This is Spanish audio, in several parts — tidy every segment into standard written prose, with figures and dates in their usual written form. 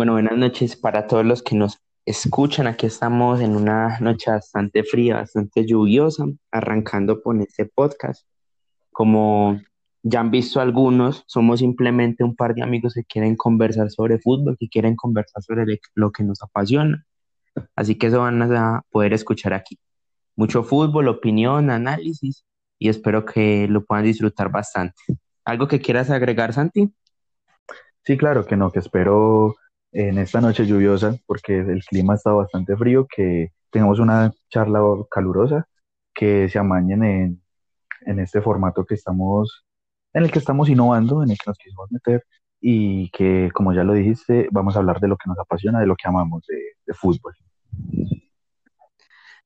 Bueno, buenas noches para todos los que nos escuchan. Aquí estamos en una noche bastante fría, bastante lluviosa, arrancando con este podcast. Como ya han visto algunos, somos simplemente un par de amigos que quieren conversar sobre fútbol, que quieren conversar sobre lo que nos apasiona. Así que eso van a poder escuchar aquí. Mucho fútbol, opinión, análisis y espero que lo puedan disfrutar bastante. ¿Algo que quieras agregar, Santi? Sí, claro que no, que espero en esta noche lluviosa, porque el clima está bastante frío, que tengamos una charla calurosa, que se amañen en este formato en el que estamos innovando, en el que nos quisimos meter, y que, como ya lo dijiste, vamos a hablar de lo que nos apasiona, de lo que amamos, de fútbol.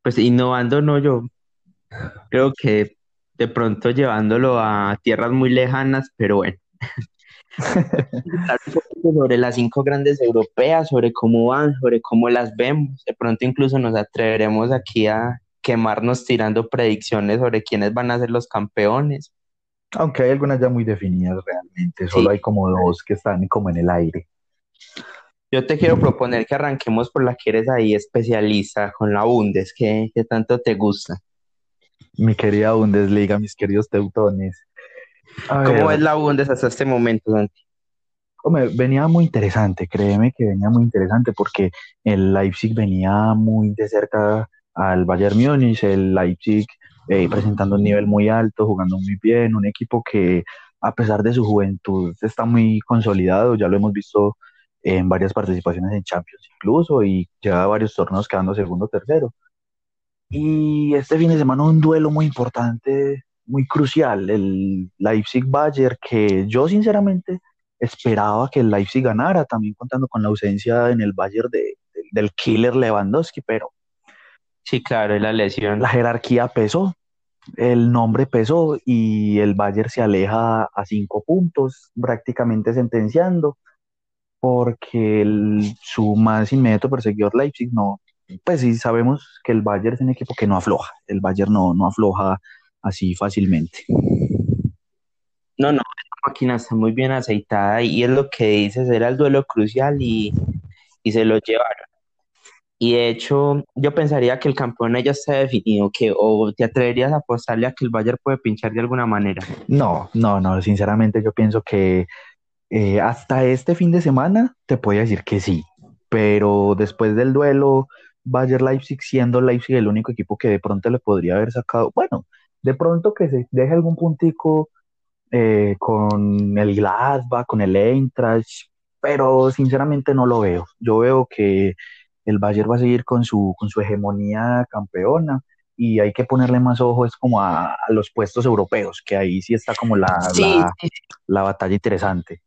Pues innovando no, yo creo que de pronto llevándolo a tierras muy lejanas, pero bueno. Sobre las 5 grandes europeas, sobre cómo van, sobre cómo las vemos. De pronto incluso nos atreveremos aquí a quemarnos tirando predicciones sobre quiénes van a ser los campeones. Aunque hay algunas ya muy definidas realmente, solo sí. Hay como 2 que están como en el aire. Yo te quiero proponer que arranquemos por la que eres ahí especialista, con la Bundes, que tanto te gusta. Mi querida Bundesliga, mis queridos teutones. ¿Cómo es la Bundes hasta este momento, Santi? Hombre, venía muy interesante, créeme que venía muy interesante porque el Leipzig venía muy de cerca al Bayern Múnich, el Leipzig presentando un nivel muy alto, jugando muy bien, un equipo que a pesar de su juventud está muy consolidado, ya lo hemos visto en varias participaciones en Champions incluso y lleva varios torneos quedando segundo, tercero. Y este fin de semana un duelo muy importante, muy crucial, el Leipzig-Bayern, que yo sinceramente esperaba que el Leipzig ganara, también contando con la ausencia en el Bayern del killer Lewandowski, pero... Sí, claro, y la lesión. La jerarquía pesó, el nombre pesó, y el Bayern se aleja a 5 puntos, prácticamente sentenciando, porque su más inmediato perseguidor Leipzig no... Pues sí, sabemos que el Bayern es un equipo que no afloja, el Bayern no afloja así fácilmente. No, la máquina está muy bien aceitada y es lo que dices, era el duelo crucial y se lo llevaron. Y de hecho, yo pensaría que el campeón ya está definido, o te atreverías a apostarle a que el Bayern puede pinchar de alguna manera. No, sinceramente yo pienso que hasta este fin de semana te podía decir que sí, pero después del duelo, Bayern-Leipzig, siendo Leipzig el único equipo que de pronto le podría haber sacado, bueno, de pronto que se deje algún puntico con el Gladbach, con el Eintracht, pero sinceramente no lo veo. Yo veo que el Bayern va a seguir con su hegemonía campeona y hay que ponerle más ojo, es como a los puestos europeos, que ahí sí está como la batalla interesante.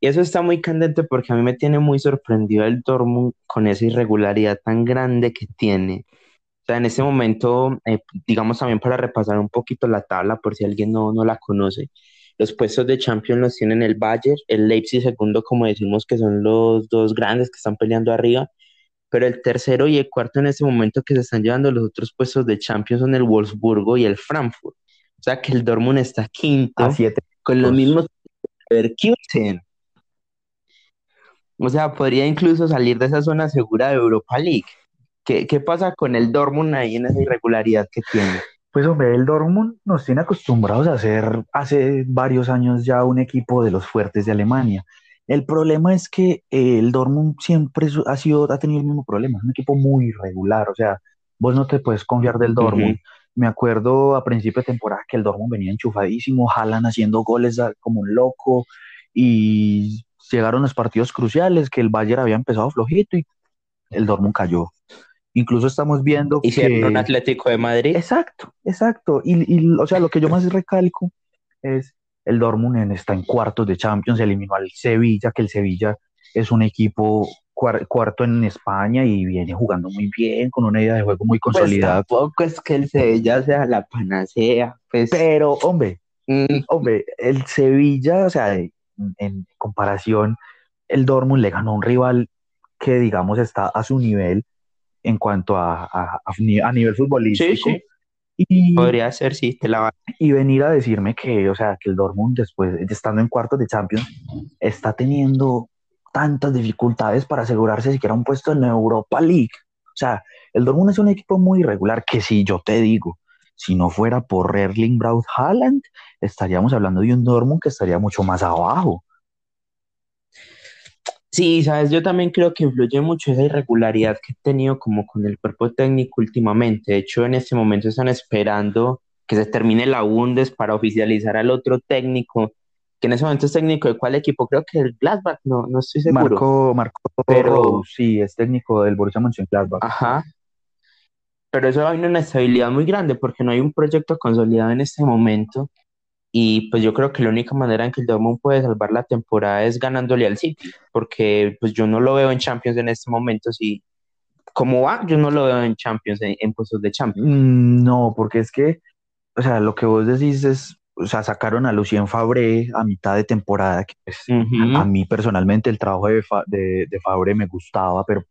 Y eso está muy candente porque a mí me tiene muy sorprendido el Dortmund con esa irregularidad tan grande que tiene. O sea, en este momento, digamos también para repasar un poquito la tabla, por si alguien no la conoce, los puestos de Champions los tienen el Bayern, el Leipzig segundo, como decimos que son los 2 grandes que están peleando arriba, pero el tercero y el cuarto en este momento que se están llevando los otros puestos de Champions son el Wolfsburgo y el Frankfurt. O sea que el Dortmund está quinto, a 7 con los mismos Leverkusen. O sea, podría incluso salir de esa zona segura de Europa League. ¿Qué pasa con el Dortmund ahí en esa irregularidad que tiene? Pues hombre, el Dortmund nos tiene acostumbrados a ser hace varios años ya un equipo de los fuertes de Alemania. El problema es que el Dortmund siempre ha tenido el mismo problema. Es un equipo muy irregular, o sea, vos no te puedes confiar del Dortmund. Uh-huh. Me acuerdo a principio de temporada que el Dortmund venía enchufadísimo, Haaland haciendo goles como un loco y... Llegaron los partidos cruciales que el Bayern había empezado flojito y el Dortmund cayó. Incluso estamos viendo que... Hicieron un Atlético de Madrid. Exacto. Y, o sea, lo que yo más recalco es el Dortmund está en cuartos de Champions, eliminó al Sevilla, que el Sevilla es un equipo cuarto en España y viene jugando muy bien, con una idea de juego muy consolidada. Pues tampoco es que el Sevilla sea la panacea. Pues... Pero, hombre, el Sevilla, o sea... En comparación, el Dortmund le ganó a un rival que, digamos, está a su nivel en cuanto a nivel futbolístico. Sí. Y, podría ser, sí, te la va. Y venir a decirme que, o sea, que el Dortmund, después, estando en cuartos de Champions, está teniendo tantas dificultades para asegurarse siquiera un puesto en la Europa League. O sea, el Dortmund es un equipo muy irregular que, si yo te digo, si no fuera por Erling Braut Haaland, estaríamos hablando de un Dortmund que estaría mucho más abajo. Sí, sabes, yo también creo que influye mucho esa irregularidad que he tenido como con el cuerpo técnico últimamente. De hecho, en este momento están esperando que se termine la Bundes para oficializar al otro técnico, que en ese momento es técnico de cuál equipo, creo que el Gladbach, no estoy seguro. Marco Rose, sí, es técnico del Borussia Mönchengladbach. Ajá. Pero eso hay una inestabilidad muy grande porque no hay un proyecto consolidado en este momento, y pues yo creo que la única manera en que el Dortmund puede salvar la temporada es ganándole al City, porque pues yo no lo veo en Champions en este momento. Si como va, yo no lo veo en Champions, en puestos de Champions. No, porque es que, o sea, lo que vos decís es, o sea, sacaron a Lucien Favre a mitad de temporada, que pues, a mí personalmente el trabajo de Favre me gustaba, pero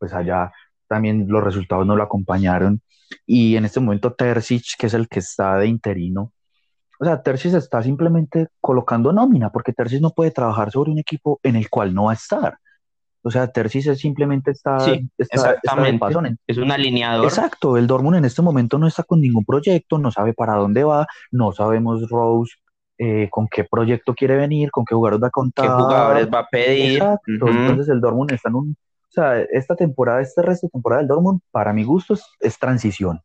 pues allá también los resultados no lo acompañaron, y en este momento Terzic, que es el que está de interino, o sea, Terzic está simplemente colocando nómina, porque Terzic no puede trabajar sobre un equipo en el cual no va a estar. O sea, Terzic simplemente está es un alineador. Exacto, el Dortmund en este momento no está con ningún proyecto, no sabe para dónde va, no sabemos Rose con qué proyecto quiere venir, con qué jugadores va a contar, qué jugadores va a pedir. Exacto, entonces el Dortmund está en un... O sea, esta temporada, este resto de temporada del Dortmund, para mi gusto, es transición. O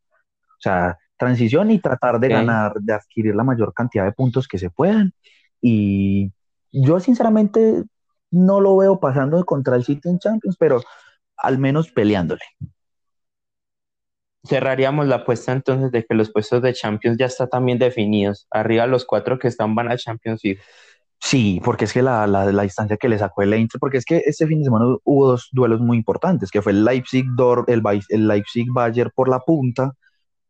sea, transición y tratar de ganar, de adquirir la mayor cantidad de puntos que se puedan. Y yo, sinceramente, no lo veo pasando contra el City en Champions, pero al menos peleándole. Cerraríamos la apuesta entonces de que los puestos de Champions ya están también definidos. Arriba los 4 que están van a Champions League. Sí, porque es que la distancia que le sacó el Eintracht, porque es que este fin de semana hubo 2 duelos muy importantes, que fue el Leipzig-Bayern por la punta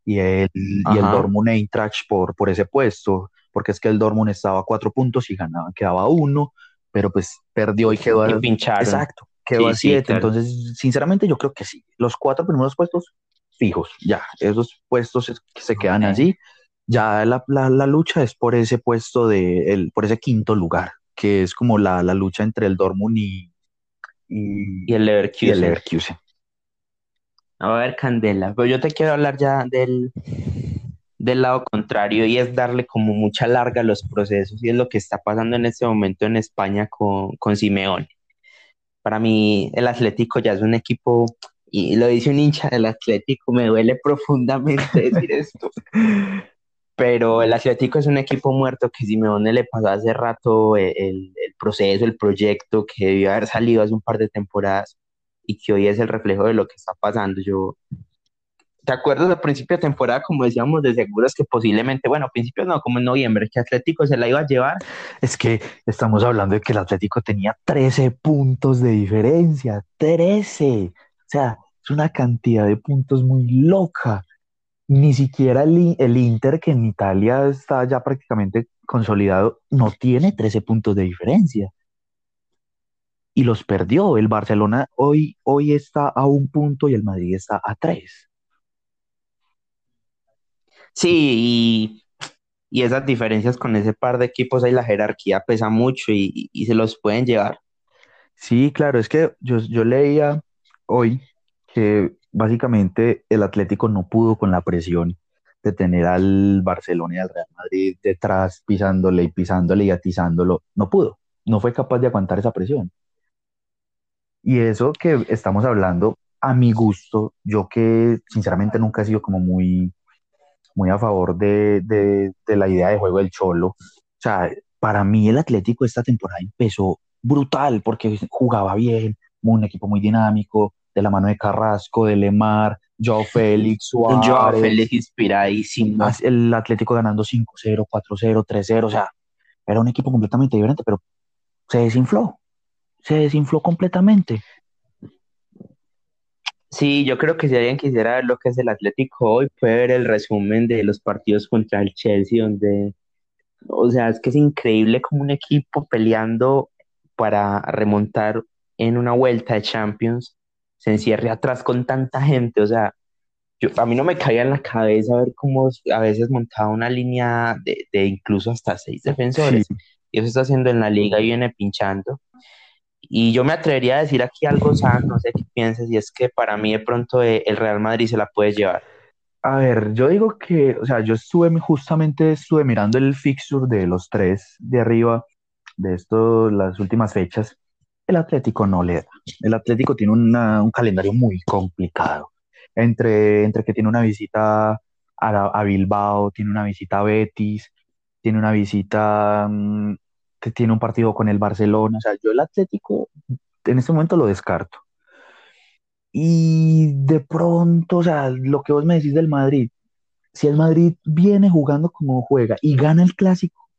y el Dortmund-Eintracht por ese puesto, porque es que el Dortmund estaba a 4 puntos y ganaba, quedaba 1, pero pues perdió y quedó a 7. Exacto, quedó a 7. Sí, claro. Entonces, sinceramente, yo creo que sí. Los 4 primeros puestos fijos, ya, esos puestos se quedan así. Ya la lucha es por ese puesto por ese quinto lugar, que es como la lucha entre el Dortmund y el Leverkusen. A ver, Candela, pero yo te quiero hablar ya del lado contrario, y es darle como mucha larga a los procesos, y es lo que está pasando en este momento en España con Simeone. Para mí el Atlético ya es un equipo... Y lo dice un hincha del Atlético, me duele profundamente decir esto. Pero el Atlético es un equipo muerto que Simeone le pasó hace rato el proceso, el proyecto que debió haber salido hace un par de temporadas y que hoy es el reflejo de lo que está pasando. ¿Te acuerdas al principio de temporada, como decíamos, de seguros que posiblemente, bueno, principios no, como en noviembre, que Atlético se la iba a llevar? Es que estamos hablando de que el Atlético tenía 13 puntos de diferencia, 13. O sea, es una cantidad de puntos muy loca. Ni siquiera el Inter, que en Italia está ya prácticamente consolidado, no tiene 13 puntos de diferencia. Y los perdió. El Barcelona hoy está a 1 punto y el Madrid está a 3. Sí, y esas diferencias con ese par de equipos ahí, la jerarquía pesa mucho y se los pueden llevar. Sí, claro, es que yo leía... hoy, que básicamente el Atlético no pudo con la presión de tener al Barcelona y al Real Madrid detrás, pisándole y atizándolo. No pudo, no fue capaz de aguantar esa presión. Y eso que estamos hablando, a mi gusto, yo que sinceramente nunca he sido como muy, muy a favor de la idea de juego del Cholo. O sea, para mí el Atlético esta temporada empezó brutal porque jugaba bien, un equipo muy dinámico, de la mano de Carrasco, de Lemar, Joao Félix, Suárez. Joao Félix inspiradísimo. El Atlético ganando 5-0, 4-0, 3-0, o sea, era un equipo completamente diferente, pero se desinfló completamente. Sí, yo creo que si alguien quisiera ver lo que es el Atlético hoy, puede ver el resumen de los partidos contra el Chelsea, donde, o sea, es que es increíble como un equipo peleando para remontar en una vuelta de Champions se encierre atrás con tanta gente. O sea, a mí no me caía en la cabeza ver cómo a veces montaba una línea de incluso hasta 6 defensores. Sí. Y eso está haciendo en la liga y viene pinchando. Y yo me atrevería a decir aquí algo, Sam, no sé qué piensas, y es que para mí de pronto el Real Madrid se la puede llevar. A ver, yo digo que, o sea, yo estuve mirando el fixture de los tres de arriba, de estos, las últimas fechas. El Atlético no le da. El Atlético tiene un calendario muy complicado. Entre que tiene una visita a Bilbao, tiene una visita a Betis, tiene una visita, que tiene un partido con el Barcelona. O sea, yo el Atlético en este momento lo descarto. Y de pronto, o sea, lo que vos me decís del Madrid, si el Madrid viene jugando como juega y gana el Clásico,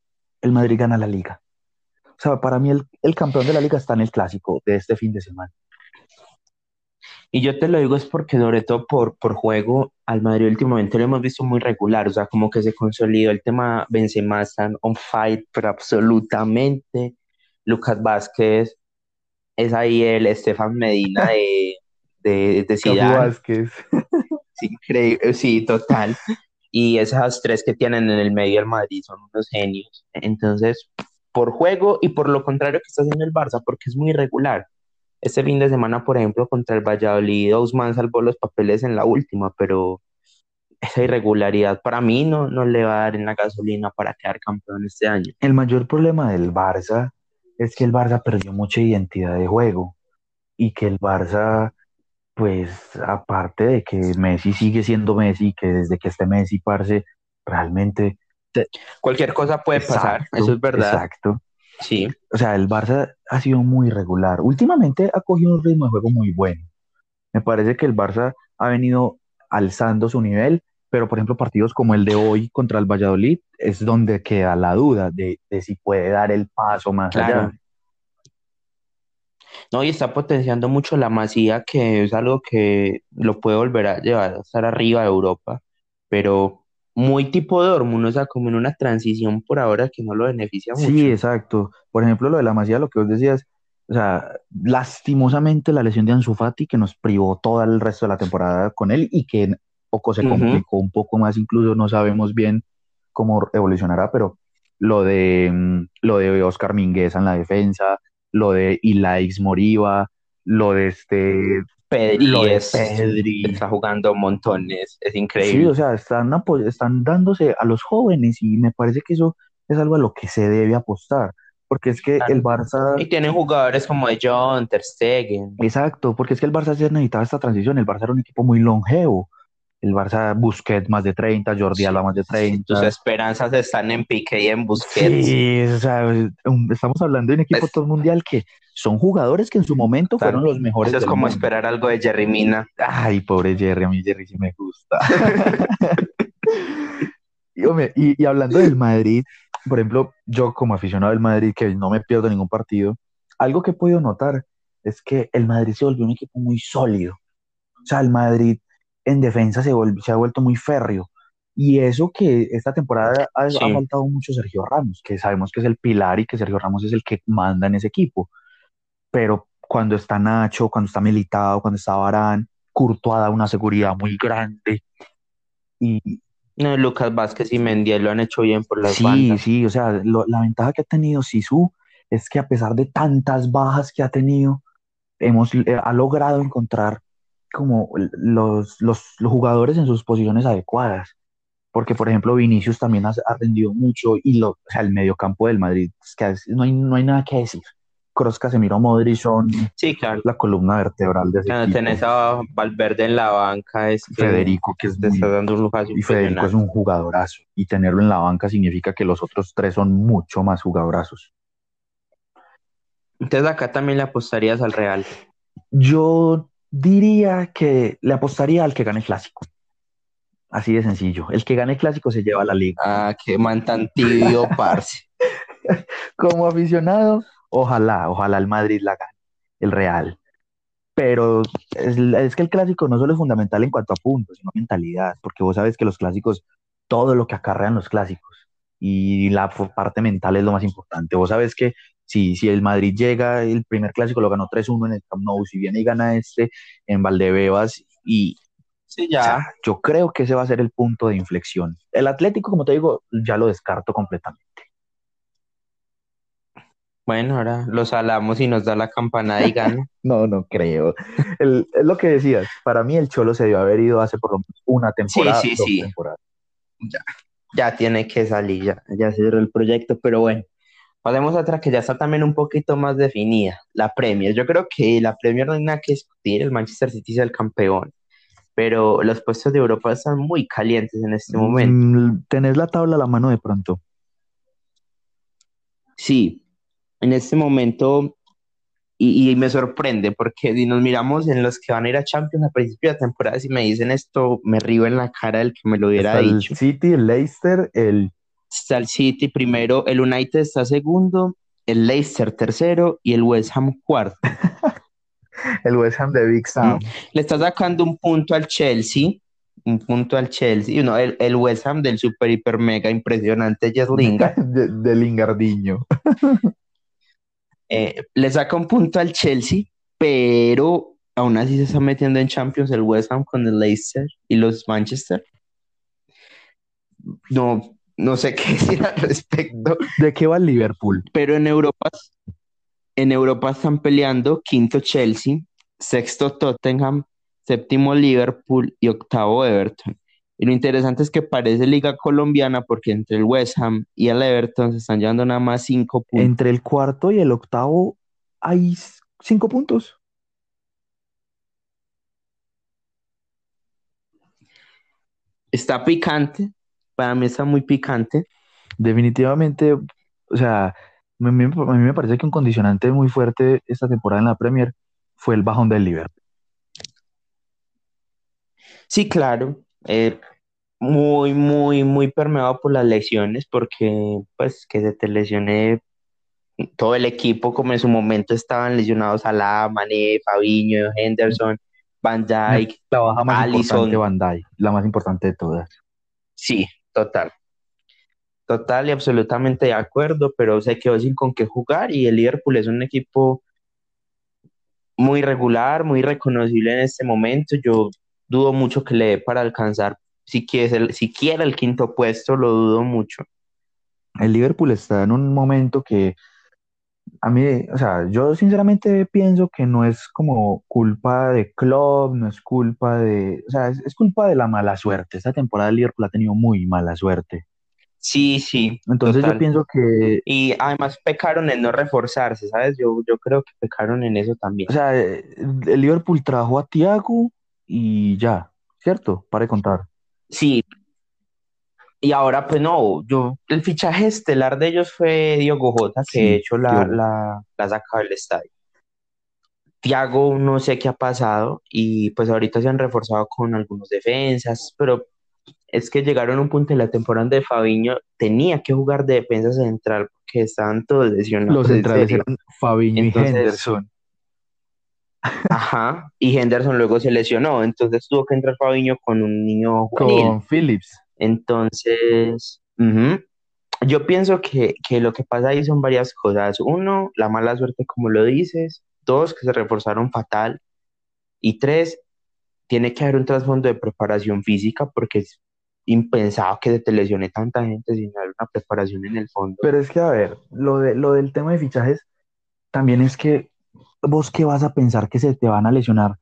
el Madrid gana la Liga. O sea, para mí el campeón de la Liga está en el Clásico de este fin de semana. Y yo te lo digo es porque, sobre todo por juego, al Madrid últimamente lo hemos visto muy regular. O sea, como que se consolidó el tema Benzema, están on fire, pero absolutamente. Lucas Vázquez, es ahí el Estefan Medina de Zidane. Vázquez. Sí, increíble, sí, total. Y esas tres que tienen en el medio del Madrid son unos genios. Entonces, por juego y por lo contrario que está haciendo el Barça, porque es muy irregular. Este fin de semana, por ejemplo, contra el Valladolid, Ousmane salvó los papeles en la última, pero esa irregularidad para mí no le va a dar en la gasolina para quedar campeón este año. El mayor problema del Barça es que el Barça perdió mucha identidad de juego y que el Barça, pues, aparte de que Messi sigue siendo Messi, que desde que esté Messi, parce, realmente... Cualquier cosa puede pasar, eso es verdad. Exacto. Sí. O sea, el Barça ha sido muy regular. Últimamente ha cogido un ritmo de juego muy bueno. Me parece que el Barça ha venido alzando su nivel, pero por ejemplo partidos como el de hoy contra el Valladolid es donde queda la duda de si puede dar el paso más allá. No, y está potenciando mucho la Masía, que es algo que lo puede volver a llevar a estar arriba de Europa, pero... muy tipo Dortmund, o sea, como en una transición por ahora que no lo beneficia mucho. Sí, exacto. Por ejemplo, lo de la Masía, lo que vos decías, o sea, lastimosamente la lesión de Ansu Fati, que nos privó todo el resto de la temporada con él y que poco se complicó un poco más, incluso no sabemos bien cómo evolucionará, pero lo de Oscar Mingueza en la defensa, lo de Ilaix Moriba, lo de Pedri está jugando montones, es increíble. Sí, o sea, están dándose a los jóvenes y me parece que eso es algo a lo que se debe apostar, porque es que el Barça... Y tienen jugadores como John Ter Stegen. Exacto, porque es que el Barça sí necesitaba esta transición, el Barça era un equipo muy longevo, el Barça Busquets más de 30, Jordi Alba más de 30. Tus esperanzas están en Piqué y en Busquets. Sí, o sea, estamos hablando de un equipo todo mundial que son jugadores que en su momento fueron los mejores. Eso es como mundo. Esperar algo de Yerry Mina. Ay, pobre Yerry, a mí Yerry sí me gusta. y hablando del Madrid, por ejemplo, yo como aficionado del Madrid, que no me pierdo ningún partido, algo que he podido notar es que el Madrid se volvió un equipo muy sólido. O sea, el Madrid en defensa se ha vuelto muy férreo, y eso que esta temporada ha faltado mucho Sergio Ramos, que sabemos que es el pilar y que Sergio Ramos es el que manda en ese equipo, pero cuando está Nacho, cuando está Militao, cuando está Varane, Courtois da una seguridad muy grande, y no, Lucas Vázquez y Mendiel lo han hecho bien por las bandas. Sí, o sea, la ventaja que ha tenido Sissou es que a pesar de tantas bajas que ha tenido, ha logrado encontrar como los jugadores en sus posiciones adecuadas, porque por ejemplo Vinicius también ha rendido mucho, y o sea, el mediocampo del Madrid es que no hay nada que decir. Kroos, Casemiro, Modric son la columna vertebral de ese equipo. Tenés a Valverde en la banca, Federico, que es dando un lugar, y Federico es un jugadorazo, y tenerlo en la banca significa que los otros tres son mucho más jugadorazos. Entonces acá también le apostarías al Real. Yo diría que le apostaría al que gane el Clásico. Así de sencillo. El que gane el Clásico se lleva la Liga. Ah, qué man tan tibio, parce. Como aficionado, ojalá el Madrid la gane, el Real. Pero es que el Clásico no solo es fundamental en cuanto a puntos, sino mentalidad, porque vos sabes que los Clásicos, todo lo que acarrean los Clásicos, y la parte mental es lo más importante. Vos sabes que si el Madrid llega, el primer Clásico lo ganó 3-1 en el Camp Nou, si viene y gana en Valdebebas, y sí, ya. O sea, yo creo que ese va a ser el punto de inflexión. El Atlético, como te digo, ya lo descarto completamente. Bueno, ahora los alamos y nos da la campanada y gana. No creo. Es lo que decías. Para mí el Cholo se debió haber ido hace por lo menos una temporada. Sí. Temporadas. Ya tiene que salir, ya cerró el proyecto, pero bueno. Pasemos a otra que ya está también un poquito más definida, la Premier. Yo creo que la Premier no hay nada que discutir, el Manchester City es el campeón, pero los puestos de Europa están muy calientes en este momento. ¿Tenés la tabla a la mano de pronto? Sí, en este momento, y me sorprende, porque si nos miramos en los que van a ir a Champions a principio de temporada, si me dicen esto, me río en la cara del que me lo hubiera dicho. El City, el Leicester, Está el City primero, el United está segundo, el Leicester tercero y el West Ham cuarto. El West Ham de Big Sam. Le está sacando un punto al Chelsea. No, el West Ham del super hiper mega impresionante Jess Lingard. De Lingardiño. Le saca un punto al Chelsea, pero aún así se está metiendo en Champions el West Ham con el Leicester y los Manchester. No sé qué decir al respecto. ¿De qué va el Liverpool? Pero en Europa están peleando quinto Chelsea, sexto Tottenham, séptimo Liverpool y octavo Everton. Y lo interesante es que parece liga colombiana porque entre el West Ham y el Everton se están llevando nada más 5 puntos. Entre el cuarto y el octavo hay 5 puntos. Está picante. Para mí está muy picante. Definitivamente, o sea, a mí me parece que un condicionante muy fuerte esta temporada en la Premier fue el bajón del Liverpool. Sí, claro. Muy, muy, muy permeado por las lesiones, porque pues que se te lesione todo el equipo, como en su momento estaban lesionados Salah, Mané, Fabinho, Henderson, Van Dijk, la baja más importante, Van Dijk, la más importante de todas. Sí. Total y absolutamente de acuerdo, pero se quedó sin con qué jugar y el Liverpool es un equipo muy regular, muy reconocible en este momento. Yo dudo mucho que le dé para alcanzar, siquiera el quinto puesto, lo dudo mucho. El Liverpool está en un momento que a mí, o sea, yo sinceramente pienso que no es como culpa de Klopp, no es culpa de... O sea, es culpa de la mala suerte. Esta temporada el Liverpool ha tenido muy mala suerte. Sí. Entonces total. Yo pienso que... Y además pecaron en no reforzarse, ¿sabes? Yo creo que pecaron en eso también. O sea, el Liverpool trajo a Thiago y ya, ¿cierto? Para de contar. Sí. Y ahora, pues no, el fichaje estelar de ellos fue Diogo Jota, que de hecho la sacó del estadio. Thiago no sé qué ha pasado, y pues ahorita se han reforzado con algunos defensas, pero es que llegaron a un punto en la temporada donde Fabinho tenía que jugar de defensa central, porque estaban todos lesionados. Los centrales eran Fabinho y Henderson. Ajá, y Henderson luego se lesionó, entonces tuvo que entrar Fabinho con un niño juvenil. Con Phillips. Entonces, yo pienso que lo que pasa ahí son varias cosas. Uno, la mala suerte, como lo dices. Dos, que se reforzaron fatal. Y tres, tiene que haber un trasfondo de preparación física porque es impensado que se te lesione tanta gente sin haber una preparación en el fondo. Pero es que, a ver, lo del tema de fichajes también es que vos qué vas a pensar que se te van a lesionar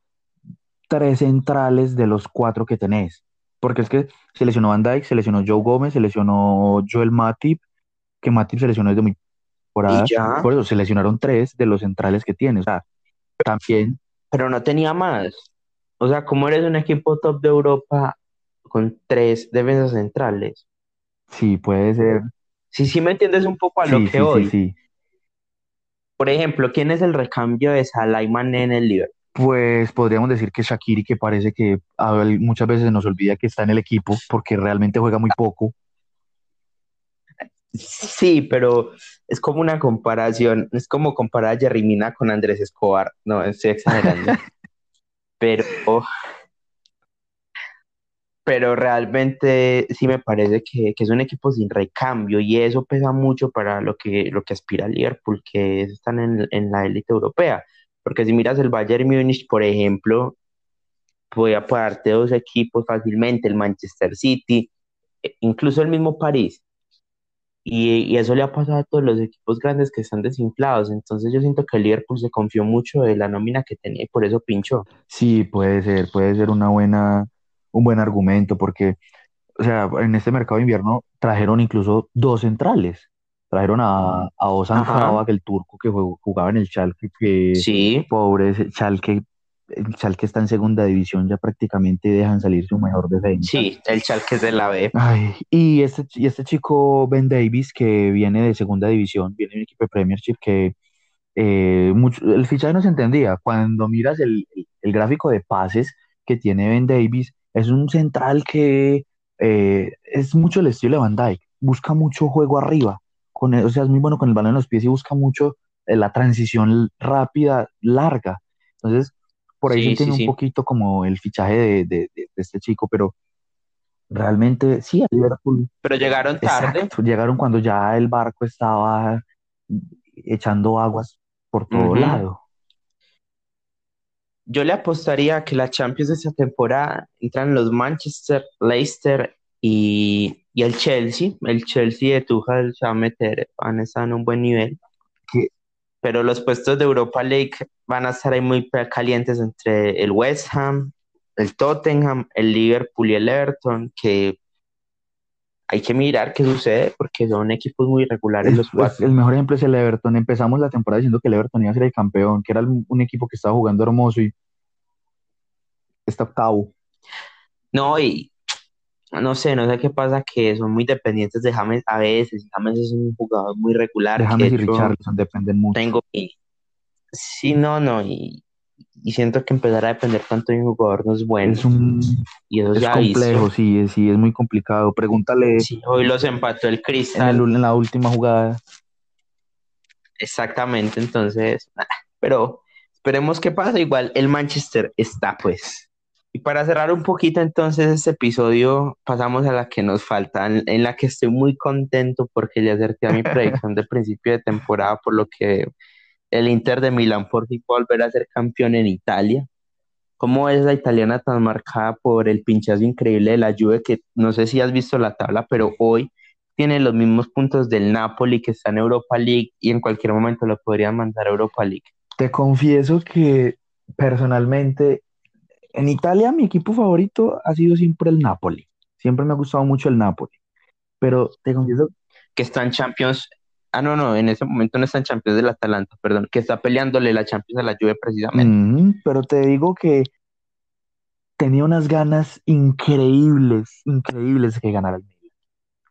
3 centrales de los 4 que tenés. Porque es que se lesionó Van Dijk, se lesionó Joe Gómez, se lesionó Joel Matip, que Matip se lesionó desde muy temporada. Por eso se lesionaron 3 de los centrales que tiene. O sea, también. Pero no tenía más. O sea, ¿cómo eres un equipo top de Europa con 3 defensas centrales? Sí, puede ser. Sí, me entiendes un poco a lo que hoy. Sí. Por ejemplo, ¿quién es el recambio de Salah y Mané en el Liverpool? Pues podríamos decir que Shaqiri, que parece que muchas veces nos olvida que está en el equipo porque realmente juega muy poco. Sí, pero es como una comparación, es como comparar a Yerry Mina con Andrés Escobar. No, estoy exagerando. Pero realmente sí me parece que es un equipo sin recambio y eso pesa mucho para lo que aspira el Liverpool, que están en la élite europea. Porque si miras el Bayern Múnich, por ejemplo, podía pararte 2 equipos fácilmente, el Manchester City, incluso el mismo París. Y eso le ha pasado a todos los equipos grandes que están desinflados. Entonces yo siento que el Liverpool se confió mucho de la nómina que tenía y por eso pinchó. Sí, puede ser un buen argumento, porque, o sea, en este mercado de invierno trajeron incluso dos centrales. Trajeron a Ozan Kabak, el turco que jugaba en el Schalke, que sí. Pobre Schalke. El Schalke está en segunda división, ya prácticamente dejan salir su mejor defensa. Sí, el Schalke es de la B. Ay, y este chico Ben Davies, que viene de segunda división, viene de un equipo de Premiership que el fichaje no se entendía. Cuando miras el gráfico de pases que tiene Ben Davies, es un central que es mucho el estilo de Van Dijk, busca mucho juego arriba, o sea, es muy bueno con el balón en los pies y busca mucho la transición rápida, larga. Entonces, por ahí sí, tiene un poquito como el fichaje de este chico, pero realmente sí, el Liverpool. Pero llegaron tarde. Exacto, llegaron cuando ya el barco estaba echando aguas por todo lado. Yo le apostaría que la Champions de esta temporada entran los Manchester, Leicester y el Chelsea. El Chelsea de Tuchel se va a meter, van a estar en un buen nivel. ¿Qué? Pero los puestos de Europa League van a estar ahí muy calientes entre el West Ham, el Tottenham, el Liverpool y el Everton, que hay que mirar qué sucede, porque son equipos muy irregulares los cuatro. El mejor ejemplo es el Everton. Empezamos la temporada diciendo que el Everton iba a ser el campeón, que era un equipo que estaba jugando hermoso y está octavo. No, y no sé qué pasa, que son muy dependientes de James a veces. James es un jugador muy regular. De James y Richarlison dependen mucho. Y siento que empezar a depender tanto de un jugador no es bueno. Es complejo, sí, es muy complicado. Pregúntale. Sí, hoy los empató el Crystal. En la última jugada. Exactamente, entonces, pero esperemos que pase. Igual el Manchester está, pues. Y para cerrar un poquito entonces este episodio, pasamos a la que nos falta, en la que estoy muy contento porque le acerté a mi predicción del principio de temporada, por lo que el Inter de Milán por fin puede volver a ser campeón en Italia. ¿Cómo es la italiana tan marcada por el pinchazo increíble de la Juve, que no sé si has visto la tabla, pero hoy tiene los mismos puntos del Napoli, que está en Europa League y en cualquier momento lo podrían mandar a Europa League? Te confieso que personalmente... en Italia mi equipo favorito ha sido siempre el Napoli. Siempre me ha gustado mucho el Napoli. Pero te confieso que está en Champions. Ah, no, en ese momento no está en Champions del Atalanta, perdón. Que está peleándole la Champions a la Juve precisamente. Pero te digo que tenía unas ganas increíbles que ganara el Milan.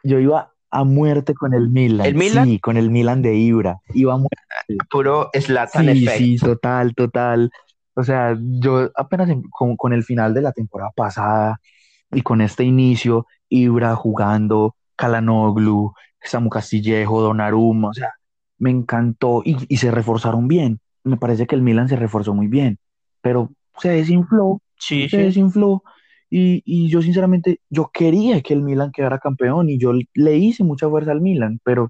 Yo iba a muerte con el Milan. ¿El Milan? Sí, con el Milan de Ibra. Iba a muerte. Puro Zlatan effect. Sí, total. O sea, yo apenas con el final de la temporada pasada y con este inicio, Ibra jugando, Çalhanoglu, Samu Castillejo, Donnarumma, o sea, me encantó y se reforzaron bien. Me parece que el Milan se reforzó muy bien, pero se desinfló y yo sinceramente, yo quería que el Milan quedara campeón y yo le hice mucha fuerza al Milan, pero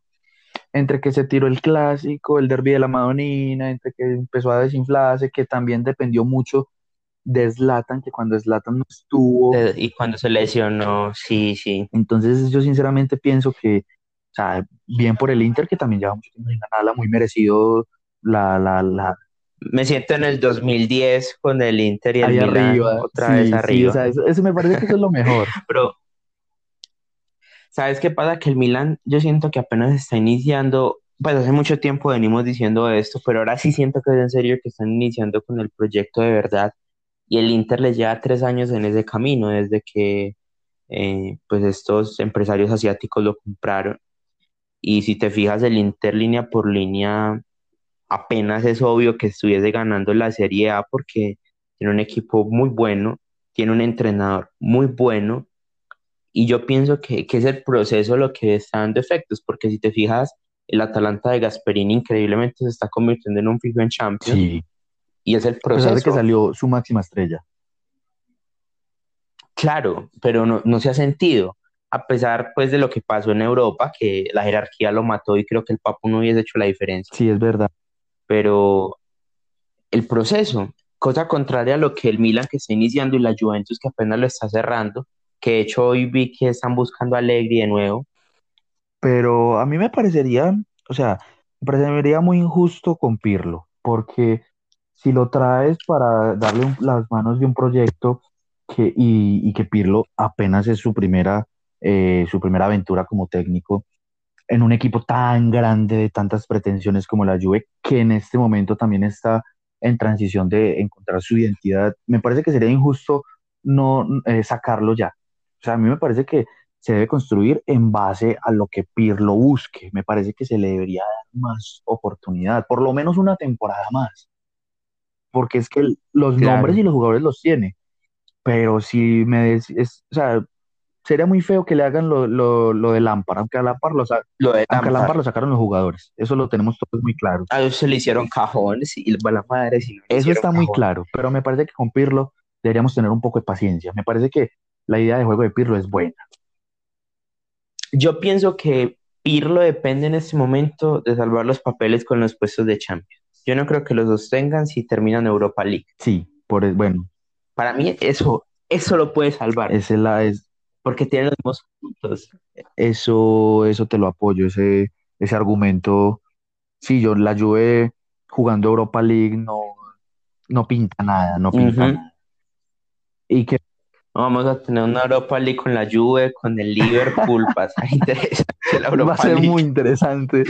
entre que se tiró el clásico, el derbi de la Madonina, entre que empezó a desinflarse, que también dependió mucho de Zlatan, que cuando Zlatan no estuvo... Y cuando se lesionó, sí. Entonces yo sinceramente pienso que, o sea, bien por el Inter, que también lleva mucho tiempo sin ganarla, muy merecido la... Me siento en el 2010 con el Inter y el Milan arriba, otra vez arriba. Sí, o sea, eso me parece que eso es lo mejor. Pero... ¿sabes qué pasa? Que el Milan, yo siento que apenas está iniciando, pues hace mucho tiempo venimos diciendo esto, pero ahora sí siento que es en serio que están iniciando con el proyecto de verdad, y el Inter les lleva 3 años en ese camino, desde que pues estos empresarios asiáticos lo compraron, y si te fijas el Inter línea por línea, apenas es obvio que estuviese ganando la Serie A, porque tiene un equipo muy bueno, tiene un entrenador muy bueno, y yo pienso que es el proceso lo que está dando efectos, porque si te fijas, el Atalanta de Gasperini increíblemente se está convirtiendo en un fijo en Champions. Sí. Y es el proceso. A pesar de que salió su máxima estrella. Claro, pero no se ha sentido. A pesar pues de lo que pasó en Europa, que la jerarquía lo mató y creo que el Papu no hubiese hecho la diferencia. Sí, es verdad. Pero el proceso, cosa contraria a lo que el Milan que está iniciando y la Juventus que apenas lo está cerrando, que de hecho hoy vi que están buscando a Allegri de nuevo, Pero a mí me parecería, o sea, me parecería muy injusto con Pirlo, porque si lo traes para darle las manos de un proyecto y que Pirlo apenas es su primera aventura como técnico en un equipo tan grande, de tantas pretensiones como la Juve, que en este momento también está en transición de encontrar su identidad, me parece que sería injusto no sacarlo ya. O sea, a mí me parece que se debe construir en base a lo que Pirlo busque. Me parece que se le debería dar más oportunidad, por lo menos una temporada más, porque es que los Claro. nombres y los jugadores los tiene. Pero si me decís, o sea, sería muy feo que le hagan lo de Lampard, aunque a Lampard lo sacaron los jugadores. Eso lo tenemos todos muy claro. A ellos se le hicieron cajones y la madre. Si no eso está cajones. Muy claro, pero me parece que con Pirlo deberíamos tener un poco de paciencia. Me parece que la idea de juego de Pirlo es buena. Yo pienso que Pirlo depende en este momento de salvar los papeles con los puestos de Champions. Yo no creo que los sostengan si terminan Europa League. Sí, bueno. Para mí eso lo puede salvar. Porque tienen los mismos puntos. Eso te lo apoyo, ese argumento. Sí, yo la Juve jugando Europa League no pinta nada, no pinta uh-huh. nada. Y que vamos a tener una Europa League con la Juve, con el Liverpool, va a ser muy interesante.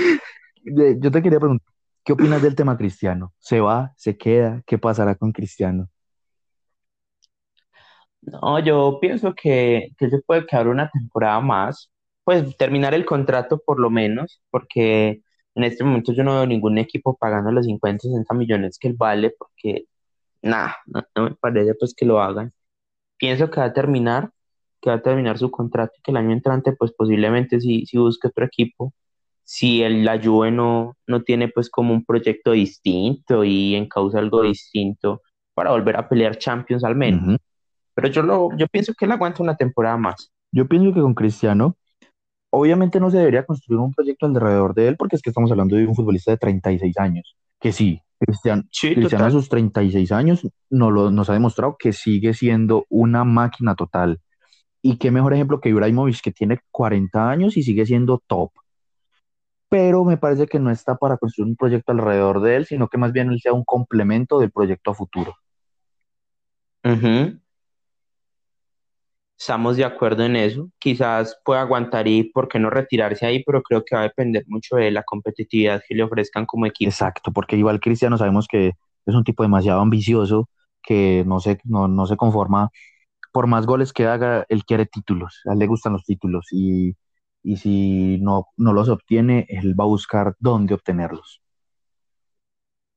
Yo te quería preguntar, ¿qué opinas del tema Cristiano? ¿Se va? ¿Se queda? ¿Qué pasará con Cristiano? No, yo pienso que se puede quedar una temporada más, pues terminar el contrato por lo menos, porque en este momento yo no veo ningún equipo pagando los 50, 60 millones que él vale, porque no me parece pues que lo hagan. Pienso que va a terminar su contrato y que el año entrante, pues posiblemente si busque otro equipo, si la Juve no tiene pues como un proyecto distinto y encausa algo distinto para volver a pelear Champions al menos. Uh-huh. Pero yo pienso que él aguanta una temporada más. Yo pienso que con Cristiano, obviamente no se debería construir un proyecto alrededor de él, porque es que estamos hablando de un futbolista de 36 años, que sí. Cristiano a sus 36 años nos ha demostrado que sigue siendo una máquina total, y qué mejor ejemplo que Ibrahimović, que tiene 40 años y sigue siendo top, pero me parece que no está para construir un proyecto alrededor de él, sino que más bien él sea un complemento del proyecto a futuro. Uh-huh. Estamos de acuerdo en eso. Quizás pueda aguantar y por qué no retirarse ahí, pero creo que va a depender mucho de la competitividad que le ofrezcan como equipo. Exacto, porque igual Cristiano sabemos que es un tipo demasiado ambicioso, que no se conforma. Por más goles que haga, él quiere títulos, a él le gustan los títulos, y si no los obtiene, él va a buscar dónde obtenerlos.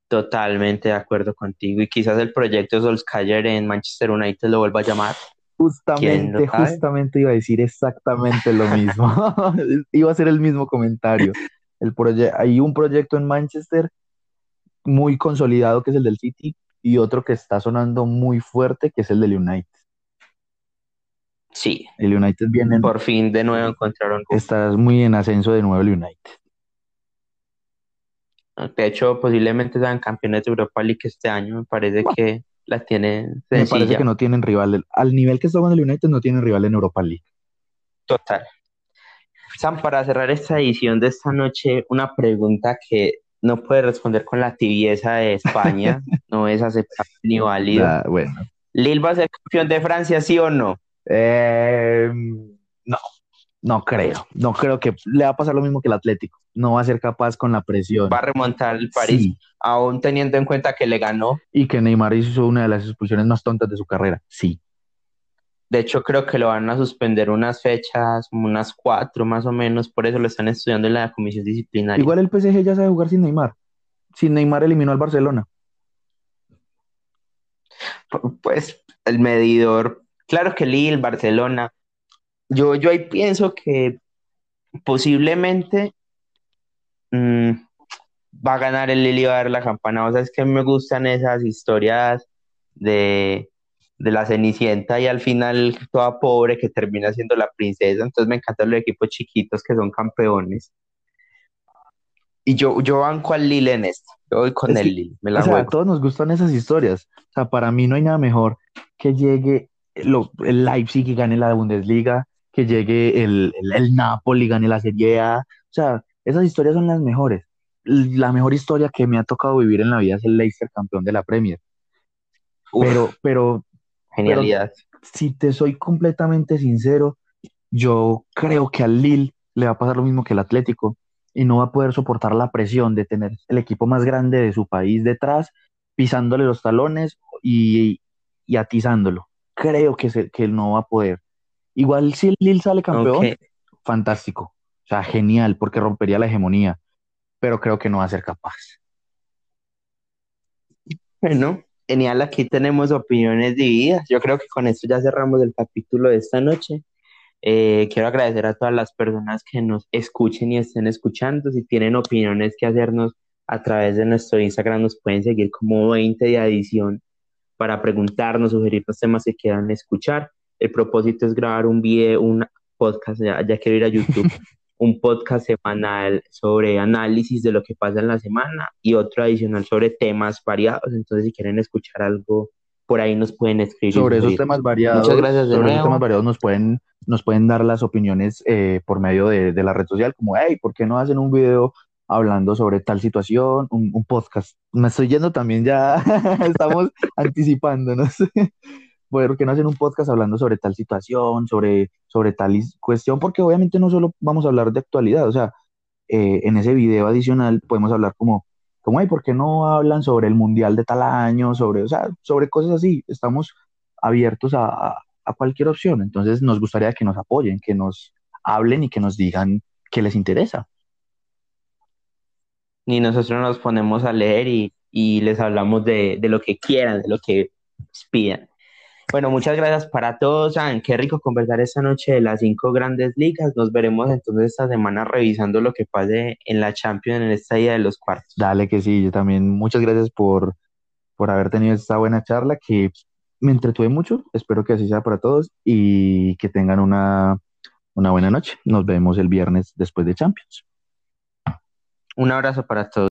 Totalmente de acuerdo contigo, y quizás el proyecto Solskjaer en Manchester United lo vuelva a llamar. Justamente iba a decir exactamente lo mismo. Iba a hacer el mismo comentario. Hay un proyecto en Manchester muy consolidado, que es el del City, y otro que está sonando muy fuerte, que es el del United. Sí. El United viene... Por fin de nuevo encontraron... Está muy en ascenso de nuevo el United. De hecho, posiblemente sean campeones de Europa League este año. Me parece que... la tienen sencilla. Me parece que no tienen rival. Al nivel que está jugando el United, no tienen rival en Europa League. Total. Sam, para cerrar esta edición de esta noche, una pregunta que no puede responder con la tibieza de España. No es aceptable ni válido. Bueno. ¿Lille va a ser campeón de Francia, sí o no? No creo. No creo que le va a pasar lo mismo que el Atlético. No va a ser capaz con la presión. Va a remontar el París, sí. Aún teniendo en cuenta que le ganó. Y que Neymar hizo una de las expulsiones más tontas de su carrera, sí. De hecho, creo que lo van a suspender unas fechas, unas 4 más o menos, por eso lo están estudiando en la comisión disciplinaria. Igual el PSG ya sabe jugar sin Neymar. Sin Neymar eliminó al Barcelona. Pues el medidor, claro que Lille, Barcelona. Yo ahí pienso que posiblemente... va a ganar el Lille y va a dar la campana. O sea, es que me gustan esas historias de la Cenicienta y al final toda pobre que termina siendo la princesa. Entonces me encantan los equipos chiquitos que son campeones. Y yo banco al Lille en esto. Yo voy con el Lille. A todos nos gustan esas historias. O sea, para mí no hay nada mejor que llegue el Leipzig y gane la Bundesliga, que llegue el Napoli, gane la Serie A. O sea, esas historias son las mejores. La mejor historia que me ha tocado vivir en la vida es el Leicester campeón de la Premier. Uf, pero genialidad. Pero, si te soy completamente sincero, yo creo que al Lille le va a pasar lo mismo que al Atlético y no va a poder soportar la presión de tener el equipo más grande de su país detrás, pisándole los talones y atizándolo. Creo que no va a poder. Igual si el Lille sale campeón, okay, fantástico. O sea, genial, porque rompería la hegemonía. Pero creo que no va a ser capaz. Bueno, genial, aquí tenemos opiniones divididas. Yo creo que con esto ya cerramos el capítulo de esta noche. Quiero agradecer a todas las personas que nos escuchen y estén escuchando. Si tienen opiniones que hacernos a través de nuestro Instagram, nos pueden seguir como 20 de adición para preguntarnos, sugerir los temas que quieran escuchar. El propósito es grabar un video, un podcast, ya quiero ir a YouTube, un podcast semanal sobre análisis de lo que pasa en la semana y otro adicional sobre temas variados. Entonces, si quieren escuchar algo, por ahí nos pueden escribir. Sobre esos temas variados. Muchas gracias. Sobre esos temas variados nos pueden dar las opiniones por medio de la red social, como, hey, ¿por qué no hacen un video hablando sobre tal situación? Un podcast. Me estoy yendo también ya, estamos anticipándonos. ¿Por qué no hacen un podcast hablando sobre tal situación, sobre tal cuestión? Porque obviamente no solo vamos a hablar de actualidad, o sea, en ese video adicional podemos hablar como, ¿por qué no hablan sobre el mundial de tal año? O sea, sobre cosas así. Estamos abiertos a cualquier opción. Entonces nos gustaría que nos apoyen, que nos hablen y que nos digan qué les interesa. Y nosotros nos ponemos a leer y les hablamos de lo que quieran, de lo que pidan. Bueno, muchas gracias para todos. Saben, qué rico conversar esta noche de las 5 grandes ligas. Nos veremos entonces esta semana revisando lo que pase en la Champions en esta ida de los cuartos. Dale que sí, yo también. Muchas gracias por haber tenido esta buena charla que me entretuve mucho. Espero que así sea para todos y que tengan una buena noche. Nos vemos el viernes después de Champions. Un abrazo para todos.